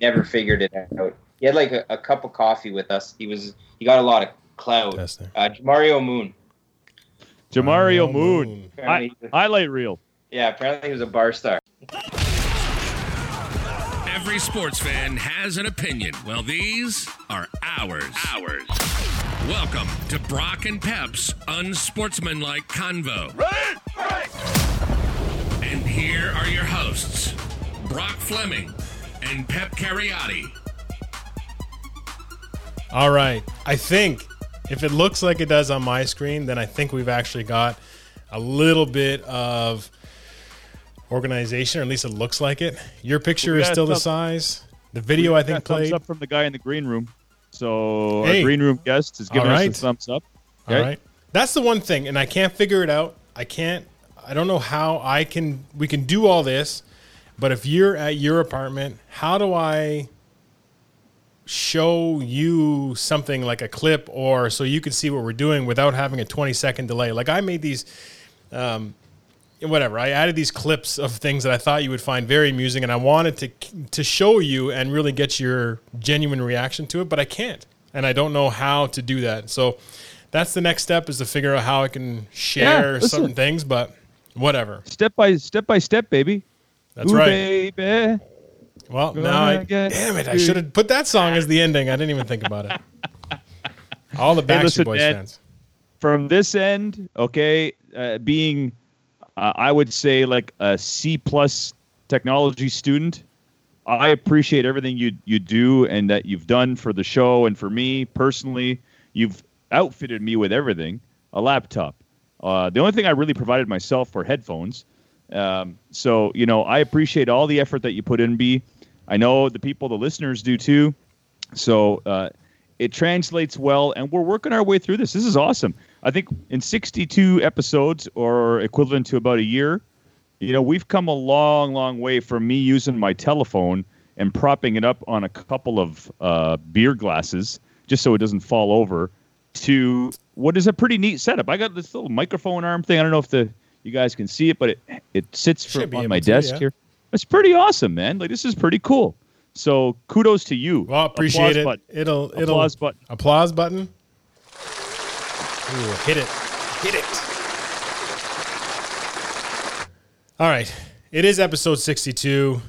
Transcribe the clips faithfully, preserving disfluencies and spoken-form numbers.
never figured it out. He had like a, a cup of coffee with us. He was he got a lot of clout. Uh, Jamario Moon. Jamario Moon. I, highlight reel. Yeah, apparently he was a bar star. Every sports fan has an opinion. Well, these are ours. Ours. Welcome to Brock and Pep's Unsportsmanlike Convo. Right, right. And here are your hosts, Brock Fleming and Pep Cariotti. All right. I think if it looks like it does on my screen, then I think we've actually got a little bit of organization, or at least it looks like it. Your picture is still the size. The video, I think, played. Thumbs up from the guy in the green room. So hey, our green room guest is giving us a thumbs up. Okay? All right. That's the one thing, and I can't figure it out. I can't. I don't know how I can. We can do all this, but if you're at your apartment, how do I show you something like a clip or so you can see what we're doing without having a twenty-second delay? Like I made these. Um, Whatever. I added these clips of things that I thought you would find very amusing, and I wanted to to show you and really get your genuine reaction to it, but I can't, and I don't know how to do that. So that's the next step, is to figure out how I can share yeah, certain things, but whatever. Step by step, by step, baby. That's Ooh, right. Baby. Well, Go now, I, damn it, I should have put that song as the ending. I didn't even think about it. All the Backstreet hey, listen, Boys Ed, fans. From this end, okay, uh, being... Uh, I would say like a C-plus technology student, I appreciate everything you you do and that you've done for the show. And for me personally, you've outfitted me with everything, a laptop. Uh, the only thing I really provided myself were headphones. Um, so, you know, I appreciate all the effort that you put in, B. I know the people, the listeners do too. So uh, it translates well, and we're working our way through this. This is awesome. I think in sixty-two episodes, or equivalent to about a year, you know, we've come a long, long way from me using my telephone and propping it up on a couple of uh, beer glasses just so it doesn't fall over, to what is a pretty neat setup. I got this little microphone arm thing. I don't know if the you guys can see it, but it it sits from, on my desk to, yeah. here. It's pretty awesome, man. Like, this is pretty cool. So kudos to you. Well, appreciate applause it. Button. It'll applause it'll applause button. Applause button. Ooh, hit it. Hit it. All right. It is episode sixty-two.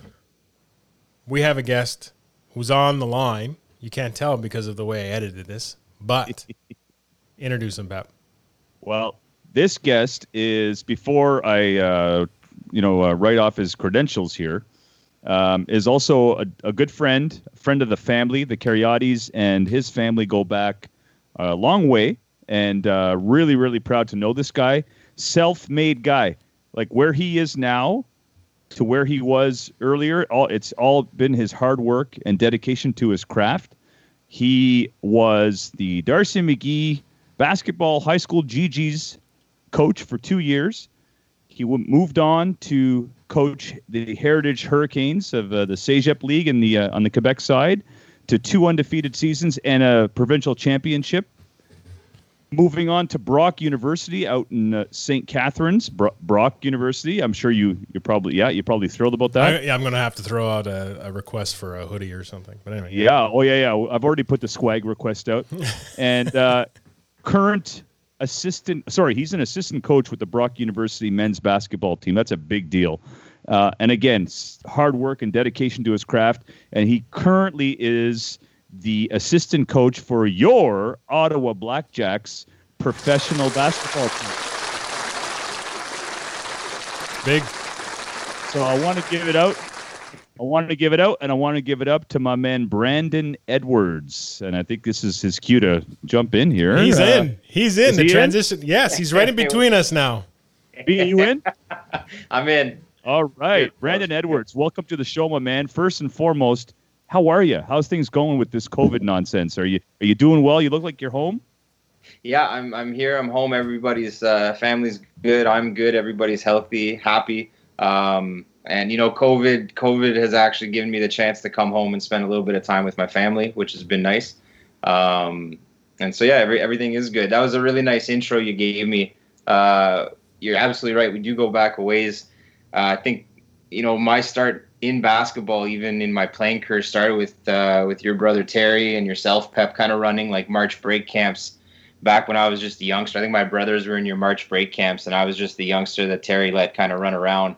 We have a guest who's on the line. You can't tell because of the way I edited this, but introduce him, Pep. Well, this guest is, before I uh, you know, uh, write off his credentials here, um, is also a, a good friend, a friend of the family. The Cariottis and his family go back a long way. And uh, really, really proud to know this guy. Self-made guy. Like, where he is now to where he was earlier, all, it's all been his hard work and dedication to his craft. He was the Darcy McGee basketball high school G Gs coach for two years. He w- moved on to coach the Heritage Hurricanes of uh, the Cégep League in the, uh, on the Quebec side, to two undefeated seasons and a provincial championship. Moving on to Brock University out in uh, Saint Catharines, Bro- Brock University. I'm sure you you're probably yeah you're probably thrilled about that. I, yeah, I'm gonna have to throw out a, a request for a hoodie or something. But anyway, yeah. yeah, oh yeah, yeah. I've already put the swag request out, and uh, current assistant. Sorry, he's an assistant coach with the Brock University men's basketball team. That's a big deal. Uh, and again, hard work and dedication to his craft. And he currently is the assistant coach for your Ottawa Blackjacks professional basketball team. Big. So I want to give it out. I want to give it out, and I want to give it up to my man Brandon Edwards. And I think this is his cue to jump in here. He's uh, in. He's in the he transition. In? Yes, he's right in between us now. B, you in? I'm in. All right, Brandon Edwards, welcome to the show, my man. First and foremost, how are you? How's things going with this COVID nonsense? Are you are you doing well? You look like you're home. Yeah, I'm I'm here. I'm home. Everybody's uh, family's good. I'm good. Everybody's healthy, happy. Um, and you know, COVID COVID has actually given me the chance to come home and spend a little bit of time with my family, which has been nice. Um, and so yeah, every, everything is good. That was a really nice intro you gave me. Uh, you're absolutely right. We do go back a ways. Uh, I think you know my start in basketball, even in my playing career, started with uh, with your brother Terry and yourself, Pep, kind of running like March break camps back when I was just a youngster. I think my brothers were in your March break camps, and I was just the youngster that Terry let kind of run around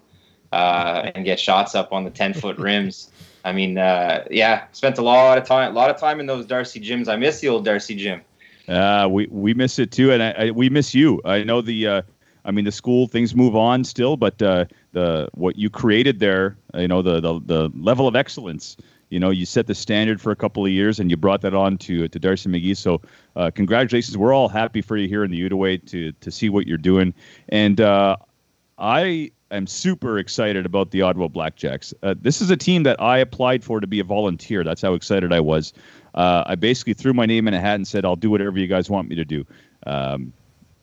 uh, and get shots up on the ten-foot rims. I mean, uh, yeah, spent a lot of time, a lot of time in those Darcy gyms. I miss the old Darcy gym. Uh, we we miss it too, and I, I, we miss you. I know the, uh, I mean, the school things move on still, but uh, the what you created there, you know, the, the the level of excellence. You know, you set the standard for a couple of years, and you brought that on to to Darcy McGee. So, uh, congratulations! We're all happy for you here in the Outaouais to to see what you're doing, and uh, I. I'm super excited about the Ottawa Blackjacks. Uh, this is a team that I applied for to be a volunteer. That's how excited I was. Uh, I basically threw my name in a hat and said, I'll do whatever you guys want me to do. Um,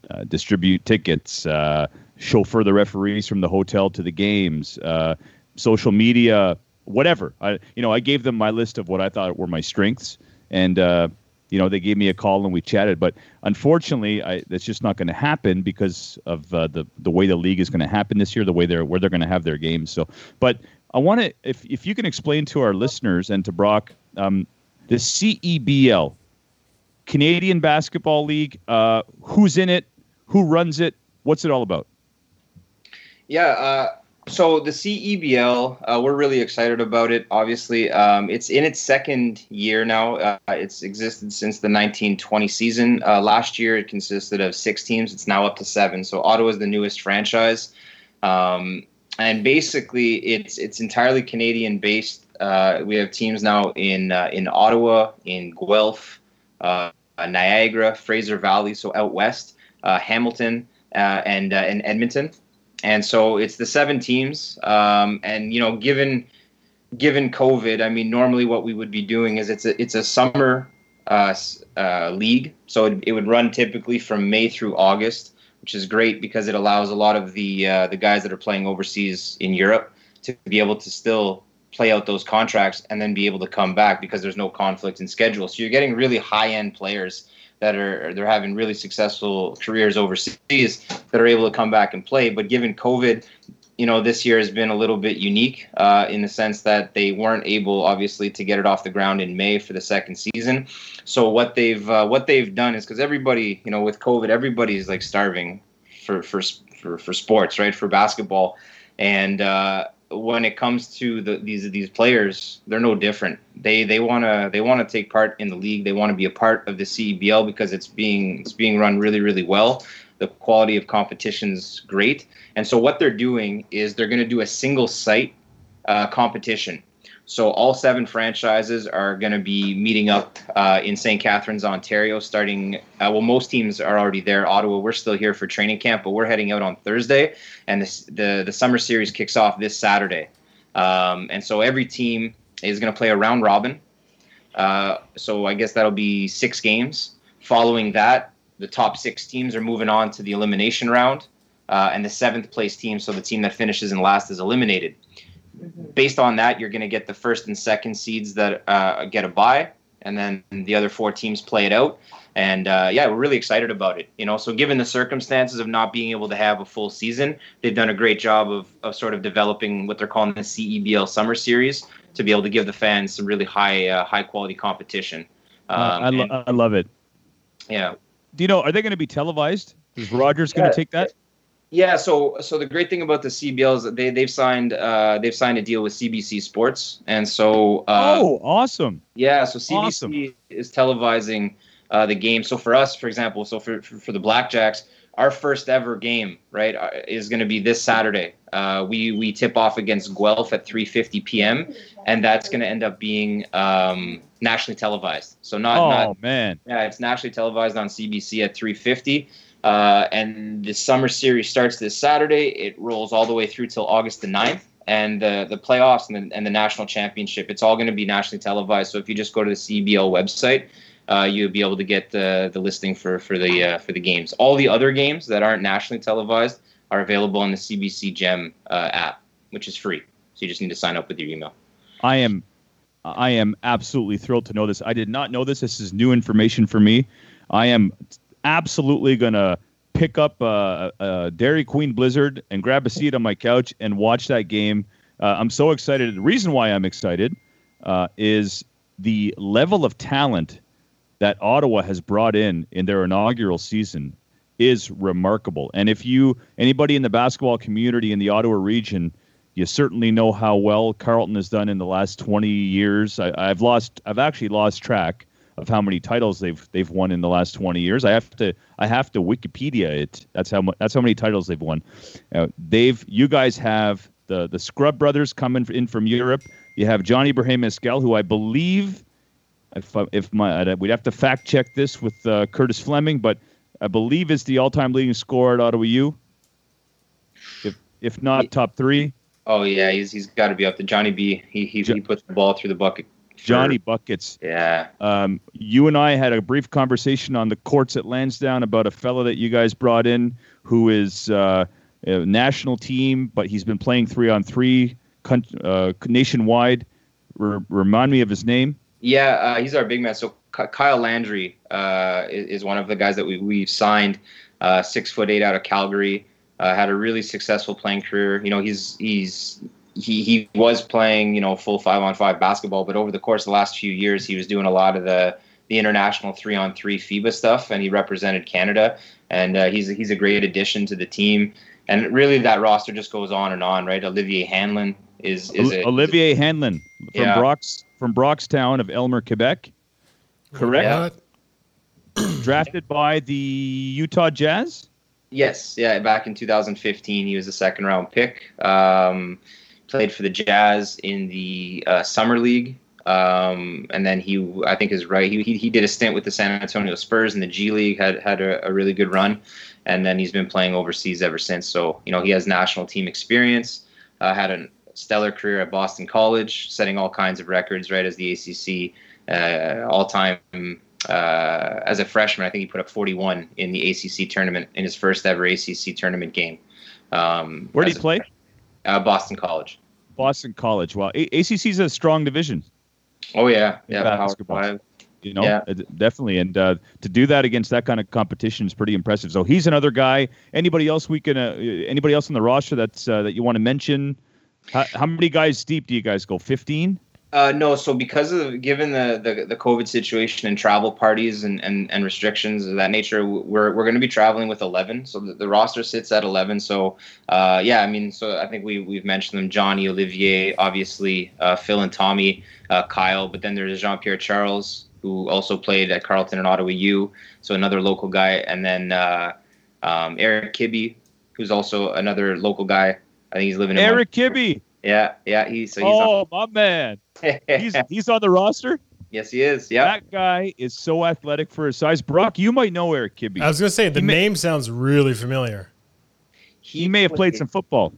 uh, distribute tickets, uh, chauffeur the referees from the hotel to the games, uh, social media, whatever. I, you know, I gave them my list of what I thought were my strengths, and uh, you know, they gave me a call and we chatted, but unfortunately, I, that's just not going to happen because of uh, the the way the league is going to happen this year, the way they're where they're going to have their games. So, but I want to, if if you can explain to our listeners and to Brock, um, the C E B L, Canadian Basketball League, uh, who's in it, who runs it, what's it all about? Yeah. Uh, so the C E B L, uh, we're really excited about it, obviously. Um, it's in its second year now. Uh, it's existed since the nineteen twenty season. Uh, last year, it consisted of six teams. It's now up to seven. So Ottawa's the newest franchise. Um, and basically, it's it's entirely Canadian-based. Uh, we have teams now in, uh, in Ottawa, in Guelph, uh, Niagara, Fraser Valley, so out west, uh, Hamilton, uh, and, uh, and Edmonton. And so it's the seven teams, um, and you know, given given COVID, I mean, normally what we would be doing is it's a it's a summer uh, uh, league, so it, it would run typically from May through August, which is great because it allows a lot of the uh, the guys that are playing overseas in Europe to be able to still play out those contracts and then be able to come back because there's no conflict in schedule. So you're getting really high end players that are they're having really successful careers overseas that are able to come back and play. But given COVID, you know, this year has been a little bit unique uh, in the sense that they weren't able, obviously, to get it off the ground in May for the second season. So what they've uh, what they've done is because everybody, you know, with COVID, everybody's like starving for for for, for sports, right? For basketball, and uh, when it comes to the, these these players, they're no different. They they wanna they wanna take part in the league. They want to be a part of the C E B L because it's being it's being run really really well. The quality of competition's great, and so what they're doing is they're going to do a single site uh, competition. So all seven franchises are going to be meeting up uh, in Saint Catharines, Ontario, starting, uh, well, most teams are already there. Ottawa, we're still here for training camp, but we're heading out on Thursday, and this, the, the summer series kicks off this Saturday. Um, and so every team is going to play a round robin. Uh, so I guess that'll be six games. Following that, the top six teams are moving on to the elimination round, uh, and the seventh place team, so the team that finishes in last, is eliminated. Based on that, you're going to get the first and second seeds that uh, get a bye, and then the other four teams play it out. And uh, yeah, we're really excited about it. You know, so given the circumstances of not being able to have a full season, they've done a great job of, of sort of developing what they're calling the C E B L Summer Series to be able to give the fans some really high uh, high quality competition. Um, uh, I, lo- and, I love it. Yeah. Do you know, are they going to be televised? Is Rogers yeah. going to take that? Yeah, so so the great thing about the C B L is that they they've signed uh, they've signed a deal with C B C Sports, and so uh, oh, awesome! Yeah, so C B C awesome. is televising uh, the game. So for us, for example, so for for, for the Blackjacks, our first ever game, right, is going to be this Saturday. Uh, we we tip off against Guelph at three fifty p.m., and that's going to end up being um, nationally televised. So not oh not, man, yeah, it's nationally televised on C B C at three fifty. Uh, and the summer series starts this Saturday. It rolls all the way through till August the ninth, and the the playoffs and the, and the national championship. It's all going to be nationally televised. So if you just go to the C B L website, uh, you'll be able to get the the listing for for the uh, for the games. All the other games that aren't nationally televised are available on the C B C Gem uh, app, which is free. So you just need to sign up with your email. I am, I am absolutely thrilled to know this. I did not know this. This is new information for me. I am. Absolutely gonna pick up a uh, uh, Dairy Queen Blizzard and grab a seat on my couch and watch that game Uh, I'm so excited. The reason why I'm excited uh, is the level of talent that Ottawa has brought in in their inaugural season is remarkable. And if you, anybody in the basketball community in the Ottawa region, you certainly know how well Carleton has done in the last twenty years. I, I've lost, I've actually lost track of how many titles they've they've won in the last twenty years. I have to, I have to Wikipedia it. That's how much, that's how many titles they've won. Uh, they've, you guys have the the Scrub Brothers coming in from Europe. You have Johnny Brahim Escal, who I believe, if if my we'd have to fact check this with uh, Curtis Fleming, but I believe is the all-time leading scorer at Ottawa U. If if not top three. Oh yeah, he's he's got to be up to Johnny B. He he, he puts the ball through the bucket. Johnny Buckets. Yeah. Um, you and I had a brief conversation on the courts at Lansdowne about a fellow that you guys brought in who is uh, a national team, but he's been playing three-on-three con- uh, nationwide. R- remind me of his name. Yeah, uh, he's our big man. So K- Kyle Landry uh, is, is one of the guys that we, we've signed, uh, six foot eight out of Calgary. Uh, had a really successful playing career. You know, he's he's... He he was playing, you know, full five-on-five basketball, but over the course of the last few years, he was doing a lot of the, the international three-on-three FIBA stuff, and he represented Canada, and uh, he's, he's a great addition to the team. And really, that roster just goes on and on, right? Olivier Hanlan is... is a, Olivier Hanlan from, yeah. Brock's, from Brock's town of Elmer, Quebec. Correct? Yeah. Drafted by the Utah Jazz? Yes, yeah, back in two thousand fifteen, he was a second-round pick. Um... Played for the Jazz in the uh, summer league, um, and then he, I think, is right. He, he he did a stint with the San Antonio Spurs in the G League, had had a, a really good run, and then he's been playing overseas ever since. So you know he has national team experience. Uh, had a stellar career at Boston College, setting all kinds of records, right, as the A C C uh, all time uh, as a freshman. I think he put up forty-one in the A C C tournament in his first ever A C C tournament game. Um, Where did he play? Uh, Boston College. Boston College. Wow, a- ACC is a strong division. Oh yeah, yeah, basketball. You know, yeah. Definitely. And uh, to do that against that kind of competition is pretty impressive. So he's another guy. Anybody else we can? Uh, anybody else on the roster that's uh, that you want to mention? How, how many guys deep do you guys go? fifteen? Uh, no. So because of given the, the the COVID situation and travel parties and, and, and restrictions of that nature, we're we're going to be traveling with eleven. So the, the roster sits at eleven. So uh, yeah, I mean, so I think we we've mentioned them: Johnny, Olivier, obviously, uh, Phil and Tommy, uh, Kyle. But then there's Jean-Pierre Charles, who also played at Carleton and Ottawa U. So another local guy, and then uh, um, Eric Kibbe, who's also another local guy. I think he's living in Eric Kibbe. Yeah, yeah. He, so he's oh, on. My man. he's he's on the roster? Yes, he is. Yeah. That guy is so athletic for his size. Brock, you might know Eric Kibbe. I was going to say, the he name may, sounds really familiar. He, he may have played, played some football.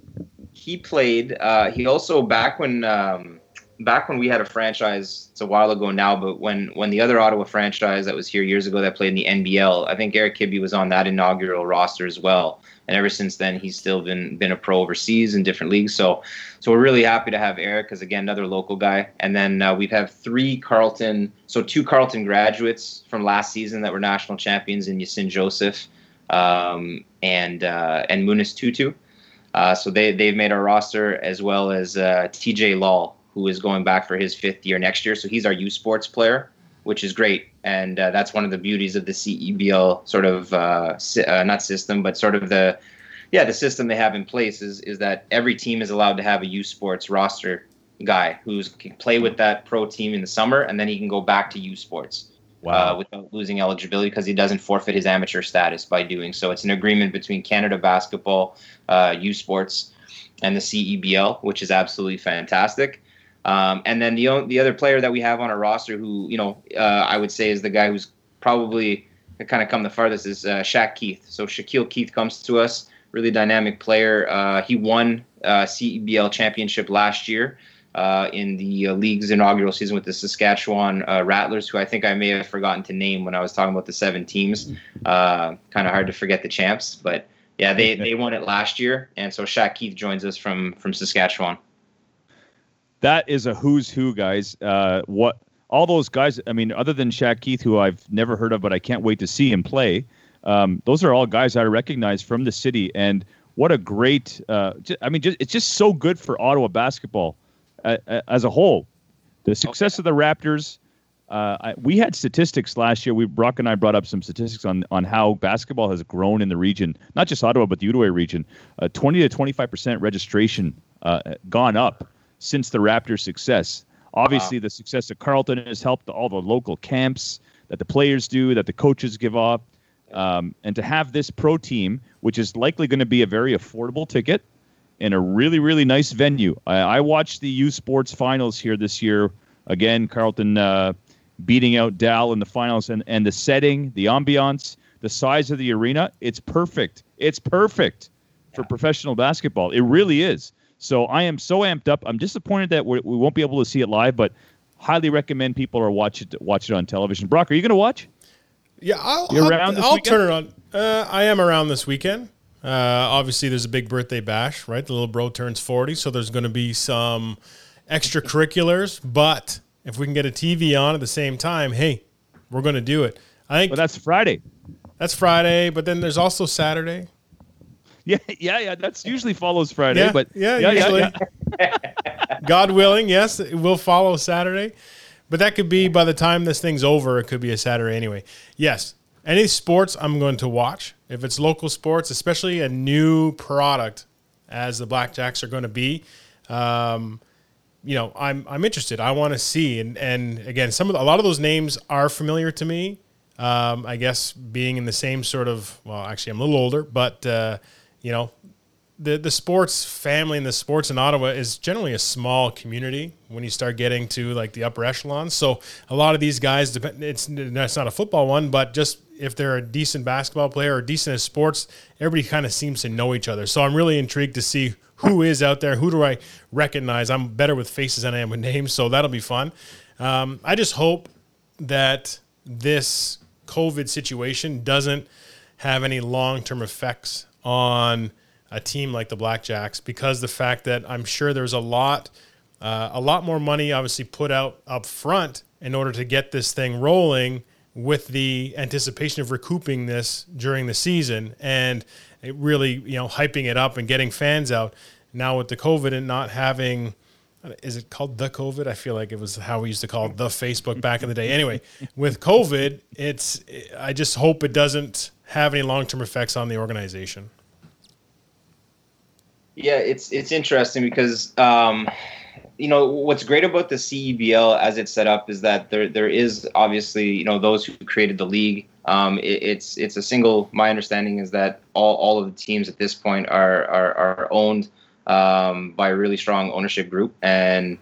He played. Uh, he also, back when um, back when we had a franchise, it's a while ago now, but when, when the other Ottawa franchise that was here years ago that played in the N B L, I think Eric Kibbe was on that inaugural roster as well. And ever since then, he's still been been a pro overseas in different leagues. So so we're really happy to have Eric because, again, another local guy. And then uh, we have three Carleton, so two Carleton graduates from last season that were national champions in Yasin Joseph um, and uh, and Munis Tutu. Uh, so they, they've made our roster, as well as uh, T J Law, who is going back for his fifth year next year. So he's our U Sports player, which is great. And uh, that's one of the beauties of the C E B L sort of, uh, si- uh, not system, but sort of the, yeah, the system they have in place is is that every team is allowed to have a U Sports roster guy who can play with that pro team in the summer, and then he can go back to U Sports wow. uh, without losing eligibility because he doesn't forfeit his amateur status by doing so. It's an agreement between Canada Basketball, uh, U Sports, and the C E B L, which is absolutely fantastic. Um, and then the the other player that we have on our roster who, you know, uh, I would say is the guy who's probably kind of come the farthest is uh, Shaq Keith. So Shaquille Keith comes to us, really dynamic player. Uh, he won uh, C E B L championship last year uh, in the uh, league's inaugural season with the Saskatchewan uh, Rattlers, who I think I may have forgotten to name when I was talking about the seven teams. Uh, kind of hard to forget the champs. But, yeah, they, they won it last year. And so Shaq Keith joins us from from Saskatchewan. That is a who's who, guys. Uh, what all those guys? I mean, other than Shaq Keith, who I've never heard of, but I can't wait to see him play. Um, those are all guys I recognize from the city. And what a great, uh, I mean, just, it's just so good for Ottawa basketball uh, as a whole. The success okay. of the Raptors, uh, I, we had statistics last year. We Brock and I brought up some statistics on, on how basketball has grown in the region, not just Ottawa, but the Outaouais region. Uh, twenty to twenty-five percent registration uh, gone up since the Raptors' success. Obviously, wow. the success of Carleton has helped all the local camps that the players do, that the coaches give off. Um, and to have this pro team, which is likely going to be a very affordable ticket in a really, really nice venue. I, I watched the U Sports finals here this year. Again, Carleton uh, beating out Dal in the finals. And, and the setting, the ambiance, the size of the arena, it's perfect. It's perfect yeah. for professional basketball. It really is. So I am so amped up. I'm disappointed that we we won't be able to see it live, but highly recommend people are watch it watch it on television. Brock, are you going to watch? Yeah, I'll, I'll, I'll turn it on. Uh, I am around this weekend. Uh, obviously, there's a big birthday bash, right? The little bro turns forty, so there's going to be some extracurriculars. But if we can get a T V on at the same time, hey, we're going to do it. I think. Well, that's Friday. That's Friday, but then there's also Saturday. Yeah, yeah, yeah. That's usually follows Friday, yeah, but yeah, yeah, usually. Yeah, yeah. God willing, yes, it will follow Saturday. But that could be by the time this thing's over, it could be a Saturday anyway. Yes, any sports I'm going to watch. If it's local sports, especially a new product, as the Blackjacks are going to be, um, you know, I'm I'm interested. I want to see. And and again, some of the, a lot of those names are familiar to me. Um, I guess being in the same sort of well, actually, I'm a little older, but uh, you know, the the sports family and the sports in Ottawa is generally a small community when you start getting to like the upper echelons. So a lot of these guys, depend, it's, it's not a football one, but just if they're a decent basketball player or decent at sports, everybody kind of seems to know each other. So I'm really intrigued to see who is out there. Who do I recognize? I'm better with faces than I am with names. So that'll be fun. Um, I just hope that this COVID situation doesn't have any long-term effects on a team like the Blackjacks, because the fact that I'm sure there's a lot, uh, a lot more money obviously put out up front in order to get this thing rolling with the anticipation of recouping this during the season and it really, you know, hyping it up and getting fans out. Now with the COVID and not having, is it called the COVID? I feel like it was how we used to call it the Facebook back in the day. Anyway, with COVID, it's, I just hope it doesn't have any long-term effects on the organization. Yeah, it's it's interesting because, um, you know, what's great about the C E B L as it's set up is that there there is obviously, you know, those who created the league. Um, it, it's it's a single. My understanding is that all, all of the teams at this point are are, are owned um, by a really strong ownership group. And,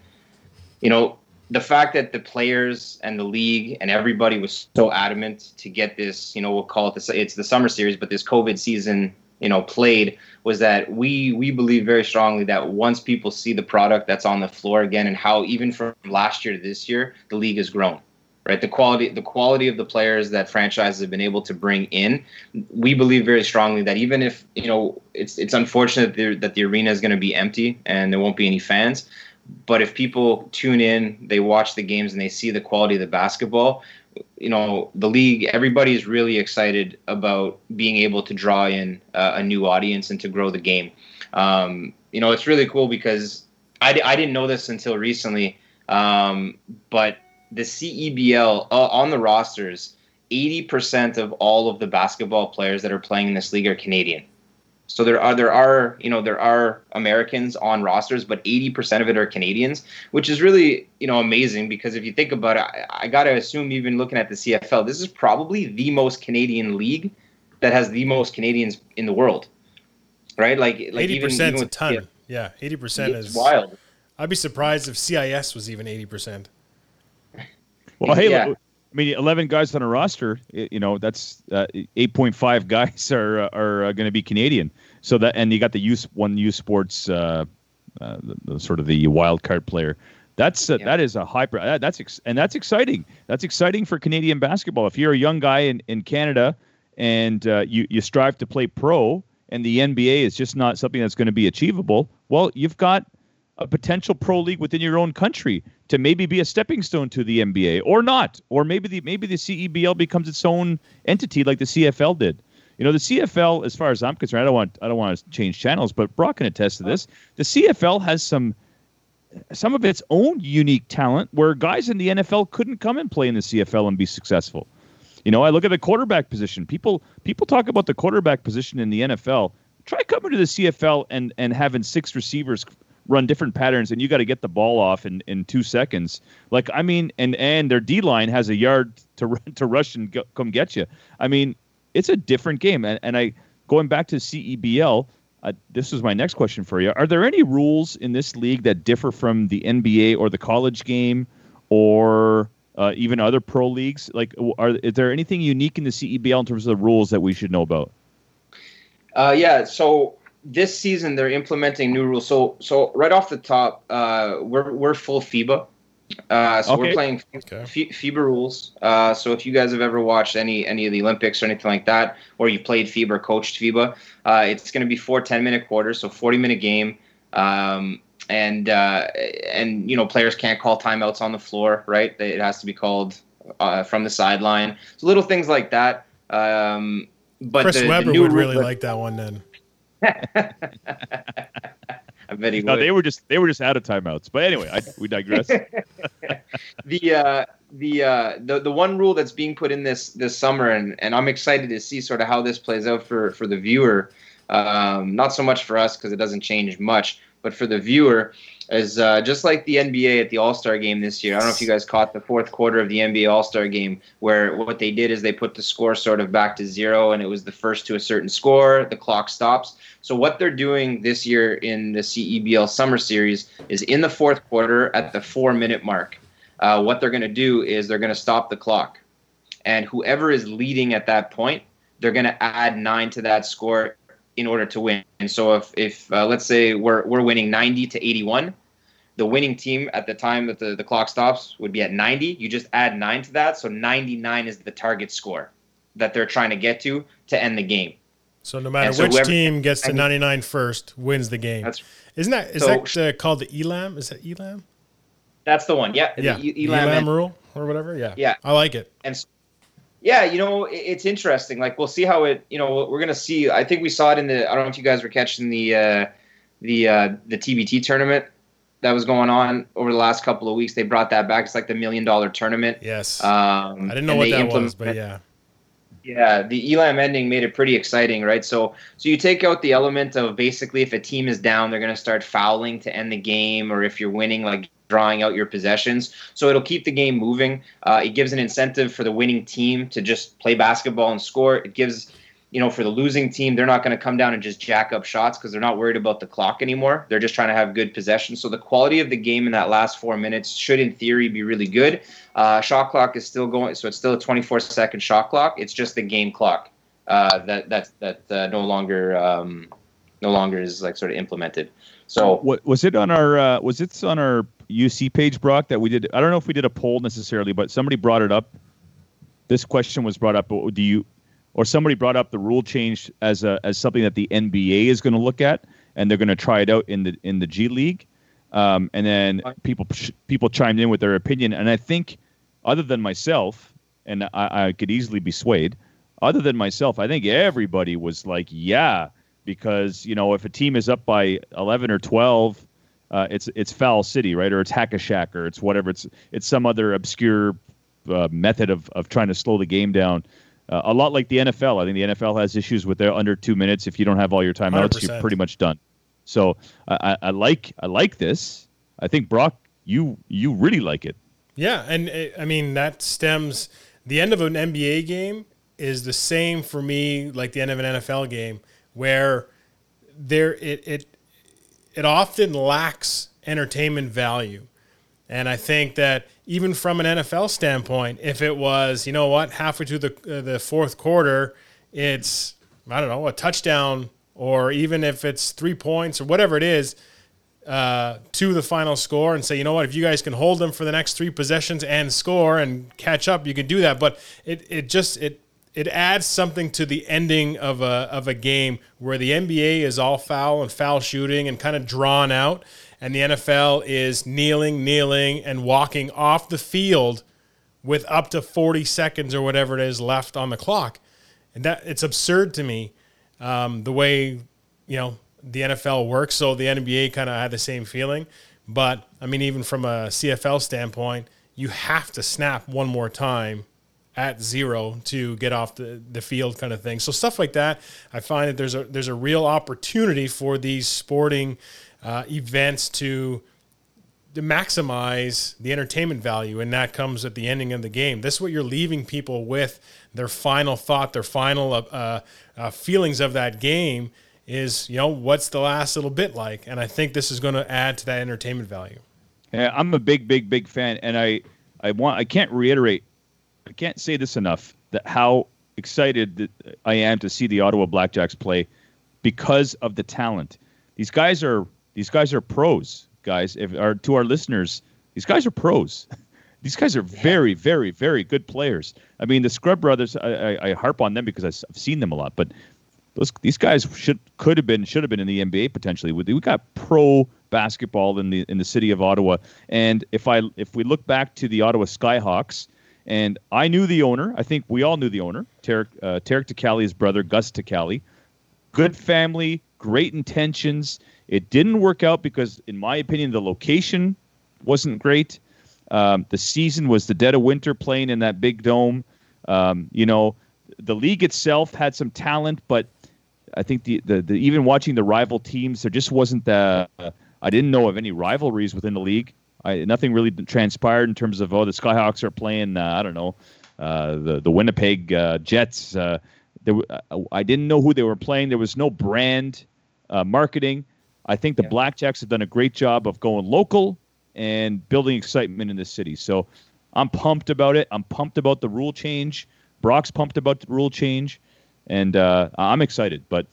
you know, the fact that the players and the league and everybody was so adamant to get this, you know, we'll call it this. It's the summer series, but this COVID season, you know, played, was that we we believe very strongly that once people see the product that's on the floor again and how even from last year to this year, the league has grown, right? The quality the quality of the players that franchises have been able to bring in, we believe very strongly that even if, you know, it's it's unfortunate that, that the arena is going to be empty and there won't be any fans, but if people tune in, they watch the games and they see the quality of the basketball, you know, the league, everybody is really excited about being able to draw in uh, a new audience and to grow the game. Um, you know, it's really cool because I, I didn't know this until recently, um, but the C E B L uh, on the rosters, eighty percent of all of the basketball players that are playing in this league are Canadian. So there are there are you know there are Americans on rosters, but eighty percent of it are Canadians, which is really, you know, amazing because if you think about it, I, I gotta assume even looking at the C F L, this is probably the most Canadian league that has the most Canadians in the world, right? Like like eighty percent a ton, the, yeah, eighty percent is wild. I'd be surprised if C I S was even eighty percent. Well, hey, yeah. I mean, eleven guys on a roster, you know, that's uh, eight point five guys are are, are going to be Canadian. So that, and you got the U one U Sports, uh, uh, the, the, sort of the wild card player. That's uh, yeah. that is a high. That's ex- and that's exciting. That's exciting for Canadian basketball. If you're a young guy in, in Canada and uh, you you strive to play pro, and the N B A is just not something that's going to be achievable, well, you've got a potential pro league within your own country to maybe be a stepping stone to the N B A or not, or maybe the maybe the C E B L becomes its own entity like the C F L did. You know, the C F L, as far as I'm concerned, I don't want I don't want to change channels, but Brock can attest to this. The C F L has some some of its own unique talent where guys in the N F L couldn't come and play in the C F L and be successful. You know, I look at the quarterback position. People people talk about the quarterback position in the N F L. Try coming to the C F L and, and having six receivers run different patterns, and you got to get the ball off in, in two seconds. Like, I mean, and, and their D-line has a yard to run, to rush and go, come get you. I mean, it's a different game. And, and I going back to C E B L, uh, this is my next question for you. Are there any rules in this league that differ from the N B A or the college game or uh, even other pro leagues? Like, are is there anything unique in the C E B L in terms of the rules that we should know about? Uh, yeah, so this season they're implementing new rules. So, so right off the top, uh, we're we're full FIBA, uh, so okay. we're playing okay. FIBA rules. Uh, so if you guys have ever watched any any of the Olympics or anything like that, or you played FIBA or coached FIBA, uh, it's going to be four ten-minute quarters, so forty-minute game, um, and uh, and you know players can't call timeouts on the floor, right? It has to be called uh, from the sideline. So little things like that. Um, But Chris the, Webber the would really were... like that one then. I bet he no, would. They were just they were just out of timeouts. But anyway, I, we digress. the uh, the uh, the the one rule that's being put in this this summer, and, and I'm excited to see sort of how this plays out for for the viewer. Um, not so much for us because it doesn't change much, but for the viewer, is uh, just like the N B A at the All-Star Game this year. I don't know if you guys caught the fourth quarter of the N B A All-Star Game, where what they did is they put the score sort of back to zero, and it was the first to a certain score. The clock stops. So what they're doing this year in the C E B L Summer Series is in the fourth quarter at the four-minute mark. Uh, what they're going to do is they're going to stop the clock. And whoever is leading at that point, they're going to add nine to that score in order to win. And so if, if uh, let's say we're we're winning ninety to eighty-one, the winning team at the time that the, the clock stops would be at ninety. You just add nine to that, so ninety-nine is the target score that they're trying to get to to end the game. So no matter so which whoever, team gets to ninety-nine first wins the game. That's, Isn't that is so, that uh, called the Elam? Is that Elam? That's the one. Yeah. yeah. The Elam, Elam rule or whatever. Yeah. Yeah. I like it. And so, yeah, you know, it's interesting. Like, we'll see how it, you know, we're going to see. I think we saw it in the, I don't know if you guys were catching the uh, the uh, the T B T tournament that was going on over the last couple of weeks. They brought that back. It's like the million-dollar tournament. Yes. Um, I didn't know what that was, but yeah. Yeah, the Elam ending made it pretty exciting, right? So so you take out the element of basically if a team is down, they're going to start fouling to end the game, or if you're winning, like, drawing out your possessions. So it'll keep the game moving. Uh, it gives an incentive for the winning team to just play basketball and score. It gives, you know, for the losing team, they're not going to come down and just jack up shots because they're not worried about the clock anymore. They're just trying to have good possession. So the quality of the game in that last four minutes should, in theory, be really good. Uh, shot clock is still going, so it's still a twenty-four second shot clock. It's just the game clock uh, that that that uh, no longer um, no longer is like sort of implemented. So what, was it on our uh, was it on our U C page, Brock, that we did? I don't know if we did a poll necessarily, but somebody brought it up. This question was brought up. Do you, or somebody brought up the rule change as a as something that the N B A is going to look at, and they're going to try it out in the in the G League. Um, and then people people chimed in with their opinion. And I think, other than myself, and I, I could easily be swayed. Other than myself, I think everybody was like, yeah, because you know if a team is up by eleven or twelve. Uh, it's it's Foul City, right? Or it's Hack a Shack, or it's whatever. It's it's some other obscure uh, method of, of trying to slow the game down. Uh, a lot like the N F L. I think the N F L has issues with their under two minutes. If you don't have all your timeouts, one hundred percent. You're pretty much done. So I, I like I like this. I think, Brock, you you really like it. Yeah, and it, I mean that stems. The end of an N B A game is the same for me like the end of an N F L game, where there it it. It often lacks entertainment value. And I think that even from an N F L standpoint, if it was, you know what, halfway through the uh, the fourth quarter, it's, I don't know, a touchdown, or even if it's three points or whatever it is, uh, to the final score and say, you know what, if you guys can hold them for the next three possessions and score and catch up, you can do that. But it, it just, it, It adds something to the ending of a of a game, where the N B A is all foul and foul shooting and kind of drawn out, and the N F L is kneeling, kneeling, and walking off the field with up to forty seconds or whatever it is left on the clock. And that it's absurd to me, um, the way, you know, the N F L works. So the N B A kind of had the same feeling. But, I mean, even from a C F L standpoint, you have to snap one more time at zero to get off the, the field kind of thing. So stuff like that, I find that there's a there's a real opportunity for these sporting uh, events to, to maximize the entertainment value, and that comes at the ending of the game. This is what you're leaving people with, their final thought, their final uh, uh, feelings of that game is, you know, what's the last little bit like? And I think this is going to add to that entertainment value. Yeah, I'm a big, big, big fan, and I, I want I can't reiterate, I can't say this enough, that how excited that I am to see the Ottawa Blackjacks play because of the talent. These guys are these guys are pros, guys. If our to our listeners, these guys are pros. These guys are very, very, very good players. I mean, the Scrub Brothers, I, I, I harp on them because I've seen them a lot, but Those, these guys should could have been should have been in the N B A potentially. We we got pro basketball in the in the city of Ottawa, and if I if we look back to the Ottawa Skyhawks, and I knew the owner. I think we all knew the owner, Tarek uh, Tarek Teccali's brother, Gus Teccali. Good family, great intentions. It didn't work out because, in my opinion, the location wasn't great. Um, the season was the dead of winter, playing in that big dome. Um, you know, the league itself had some talent, but I think the, the, the even watching the rival teams, there just wasn't the uh, I didn't know of any rivalries within the league. I, nothing really transpired in terms of, oh, the Skyhawks are playing, uh, I don't know, uh, the, the Winnipeg uh, Jets. Uh, there, I didn't know who they were playing. There was no brand uh, marketing. I think the yeah. Blackjacks have done a great job of going local and building excitement in the city. So I'm pumped about it. I'm pumped about the rule change. Brock's pumped about the rule change. And uh, I'm excited, but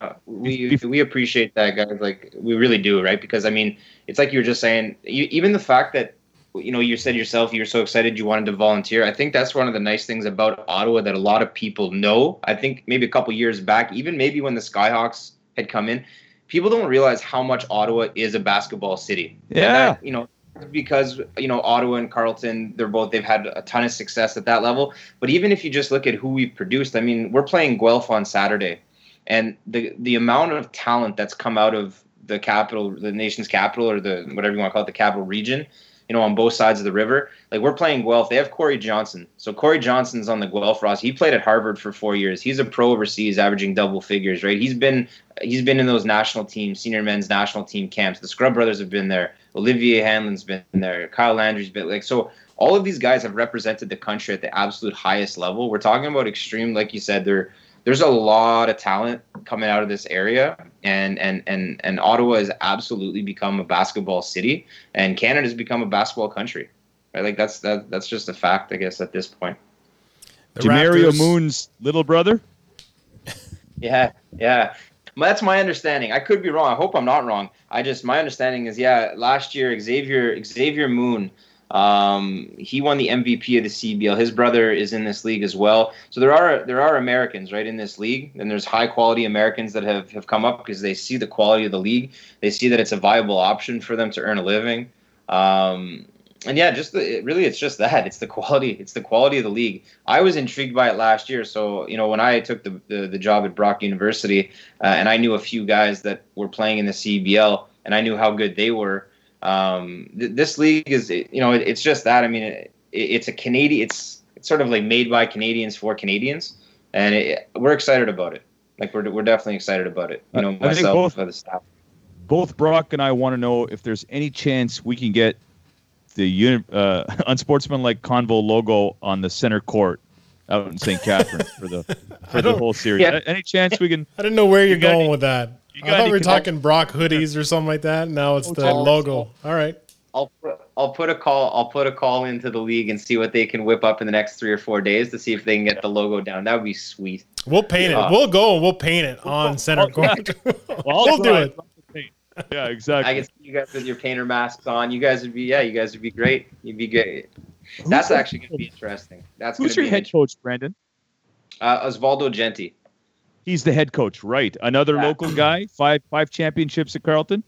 uh, we we appreciate that, guys. Like, we really do, right? Because I mean, it's like you were just saying. You, even the fact that, you know, you said yourself, you're so excited you wanted to volunteer. I think that's one of the nice things about Ottawa that a lot of people know. I think maybe a couple years back, even maybe when the Skyhawks had come in, people don't realize how much Ottawa is a basketball city. Yeah, that, you know. Because, you know, Ottawa and Carleton, they're both, they've had a ton of success at that level. But even if you just look at who we've produced, I mean, we're playing Guelph on Saturday. And the the amount of talent that's come out of the capital, the nation's capital, or the whatever you want to call it, the capital region, you know, on both sides of the river. Like, we're playing Guelph. They have Corey Johnson. So Corey Johnson's on the Guelph roster. He played at Harvard for four years. He's a pro overseas, averaging double figures, right? He's been he's been in those national teams, senior men's national team camps. The Scrub Brothers have been there. Olivier Hanlan's been there. Kyle Landry's been like so. All of these guys have represented the country at the absolute highest level. We're talking about extreme, like you said. There, there's a lot of talent coming out of this area, and and and and Ottawa has absolutely become a basketball city, and Canada's become a basketball country. Right, like that's that that's just a fact, I guess, at this point. Jamario Moon's little brother. yeah, yeah. That's my understanding. I could be wrong. I hope I'm not wrong. I just my understanding is, yeah, last year Xavier Xavier Moon, um, he won the M V P of the C B L. His brother is in this league as well. So there are there are Americans, right, in this league, and there's high quality Americans that have, have come up because they see the quality of the league. They see that it's a viable option for them to earn a living. Um, and yeah, just the, it really it's just that. It's the quality. It's the quality of the league. I was intrigued by it last year. So, you know, when I took the the, the job at Brock University, uh, and I knew a few guys that were playing in the C B L, and I knew how good they were. Um, th- this league is, you know, it, it's just that. I mean, it, it, it's a Canadian. It's it's sort of like made by Canadians for Canadians, and it, we're excited about it. Like we're we're definitely excited about it. You know, I myself, both, the staff. Both Brock and I want to know if there's any chance we can get the uni- uh, unsportsmanlike Convo logo on the center court out in Saint Catharines for the for the whole series. Yeah. Any chance we can? I didn't know where you're going any, with that. I thought we were connect- talking Brock hoodies or something like that. Now it's the logo. All right. I'll put, I'll put a call. I'll put a call into the league and see what they can whip up in the next three or four days to see if they can get the logo down. That would be sweet. We'll paint uh, it. We'll go and we'll paint it on center court. Well, we'll do it. Yeah, exactly. I can see you guys with your painter masks on. You guys would be, yeah, you guys would be great. You'd be great. That's who's actually going to be interesting. That's who's your head coach, Brandon? Uh, Osvaldo Genti. He's the head coach, right? Another yeah. local guy, five five championships at Carleton.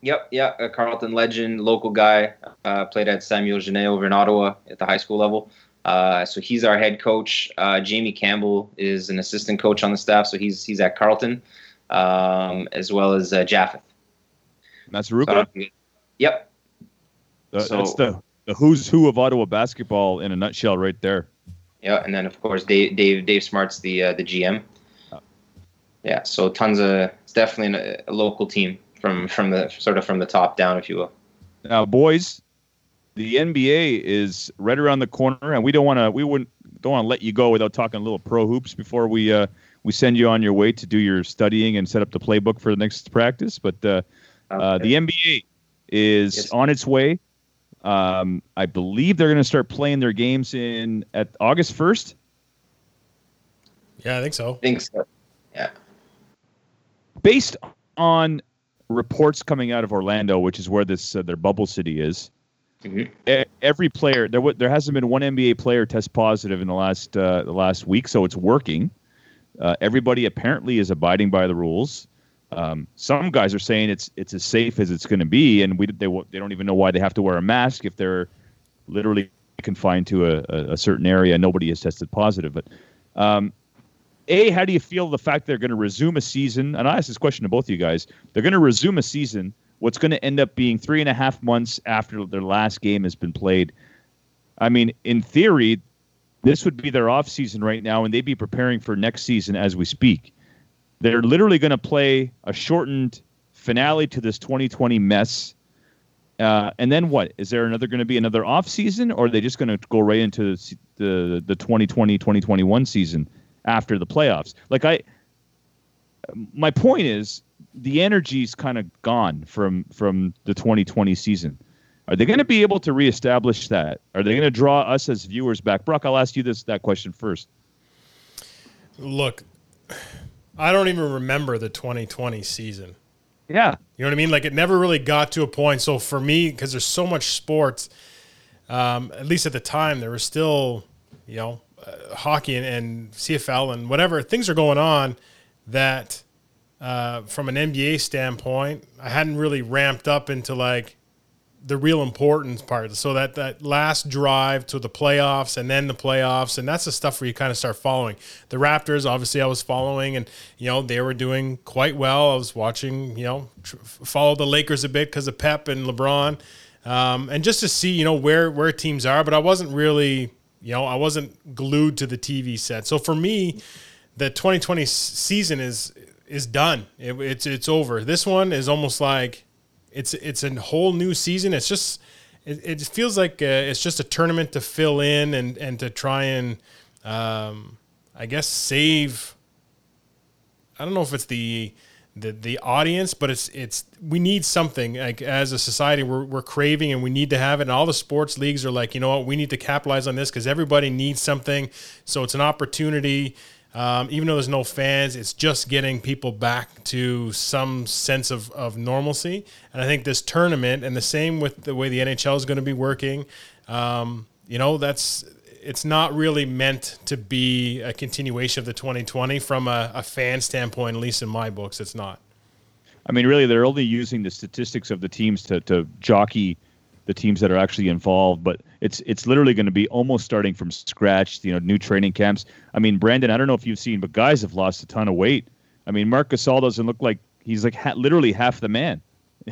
Yep, yeah, a Carleton legend, local guy. Uh, played at Samuel Genet over in Ottawa at the high school level. Uh, so he's our head coach. Uh, Jamie Campbell is an assistant coach on the staff, so he's he's at Carleton, um, as well as uh, Japheth. And that's Ruka? So, yep. The, so, that's the, the who's who of Ottawa basketball in a nutshell right there. Yeah, and then, of course, Dave Dave, Dave Smart's the uh, the G M. Oh. Yeah, so tons of – it's definitely an, a local team from, from the sort of from the top down, if you will. Now, boys – the N B A is right around the corner, and we don't want to. We wouldn't don't want to let you go without talking a little pro hoops before we uh, we send you on your way to do your studying and set up the playbook for the next practice. But uh, okay. uh, the N B A is yes. on its way. Um, I believe they're going to start playing their games in at August first. Yeah, I think so. I think so. Yeah. Based on reports coming out of Orlando, which is where this uh, their bubble city is. Mm-hmm. Every player there, w- there hasn't been one N B A player test positive in the last uh, the last week, so it's working. Uh, everybody apparently is abiding by the rules. Um, some guys are saying it's it's as safe as it's going to be, and we they they don't even know why they have to wear a mask if they're literally confined to a, a, a certain area. Nobody has tested positive. But um, a, how do you feel the fact they're going to resume a season? And I asked this question to both of you guys. They're going to resume a season. What's going to end up being three and a half months after their last game has been played. I mean, in theory, this would be their off season right now, and they'd be preparing for next season as we speak. They're literally going to play a shortened finale to this twenty twenty mess. Uh, and then what? Is there another going to be another off season, or are they just going to go right into the the, the twenty twenty twenty twenty-one season after the playoffs? Like I, my point is, the energy's kind of gone from, from the twenty twenty season. Are they going to be able to reestablish that? Are they going to draw us as viewers back? Brock, I'll ask you this that question first. Look, I don't even remember the twenty twenty season. Yeah. You know what I mean? Like, it never really got to a point. So for me, because there's so much sports, um, at least at the time, there was still, you know, uh, hockey and, and C F L and whatever. Things are going on that... Uh, from an N B A standpoint, I hadn't really ramped up into like the real importance part. So that, that last drive to the playoffs and then the playoffs, and that's the stuff where you kind of start following. The Raptors, obviously I was following, and, you know, they were doing quite well. I was watching, you know, tr- follow the Lakers a bit because of Pep and LeBron, um, and just to see, you know, where, where teams are. But I wasn't really, you know, I wasn't glued to the T V set. So for me, the twenty twenty season is – is done. It, it's it's over. This one is almost like it's it's a whole new season. It's just it, it feels like a, it's just a tournament to fill in and and to try and um, I guess save. I don't know if it's the the the audience, but it's it's we need something like as a society we're we're craving and we need to have it. And all the sports leagues are like, you know what, we need to capitalize on this because everybody needs something. So it's an opportunity. Um, even though there's no fans, it's just getting people back to some sense of, of normalcy. And I think this tournament, and the same with the way the N H L is going to be working, um, you know, that's it's not really meant to be a continuation of the twenty twenty from a, a fan standpoint, at least in my books, it's not. I mean, really, they're only using the statistics of the teams to, to jockey the teams that are actually involved, but it's it's literally going to be almost starting from scratch, you know, new training camps. I mean, Brandon, I don't know if you've seen, but guys have lost a ton of weight. I mean, Marc Gasol doesn't look like he's like ha- literally half the man.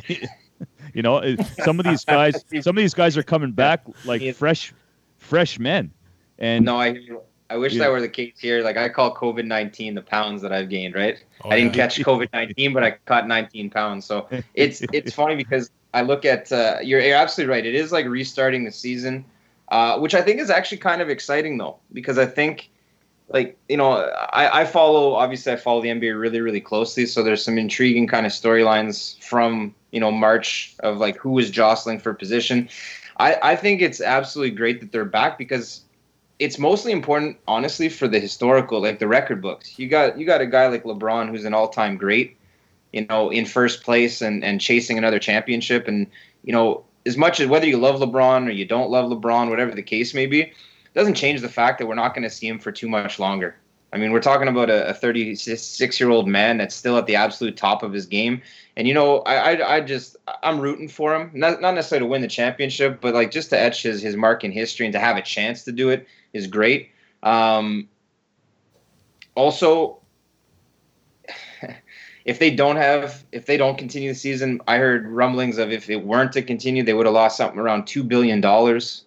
You know, some of these guys, some of these guys are coming back like fresh, fresh men. And no, I I wish yeah. that were the case here. Like I call COVID nineteen the pounds that I've gained, right? Oh, I didn't yeah. catch COVID nineteen, but I caught nineteen pounds. So it's it's funny because I look at uh, – you're absolutely right. It is like restarting the season, uh, which I think is actually kind of exciting though, because I think like, you know, I, I follow – obviously I follow the N B A really, really closely. So there's some intriguing kind of storylines from, you know, March of like who was jostling for position. I, I think it's absolutely great that they're back because it's mostly important, honestly, for the historical, like the record books. You got you got a guy like LeBron who's an all-time great, you know, in first place and, and chasing another championship. And, you know, as much as whether you love LeBron or you don't love LeBron, whatever the case may be, doesn't change the fact that we're not going to see him for too much longer. I mean, we're talking about a thirty-six-year-old man that's still at the absolute top of his game. And, you know, I, I, I just – I'm rooting for him, not not necessarily to win the championship, but, like, just to etch his, his mark in history and to have a chance to do it is great. Um, also, if they don't have – if they don't continue the season, I heard rumblings of if it weren't to continue, they would have lost something around two billion dollars,